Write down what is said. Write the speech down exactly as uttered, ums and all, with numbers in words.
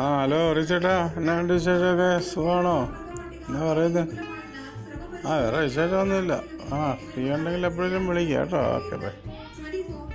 ആ ഹലോ റിച്ചേട്ടാ, എന്നാ ഉണ്ട് വിശേഷമൊക്കെ? സുഖമാണോ? എന്നാ പറയുന്നത്? ആ വേറെ വിശേഷമൊന്നുമില്ല. ആ ഫ്രീ ഉണ്ടെങ്കിൽ എപ്പോഴേലും വിളിക്കാം കേട്ടോ. Okay by.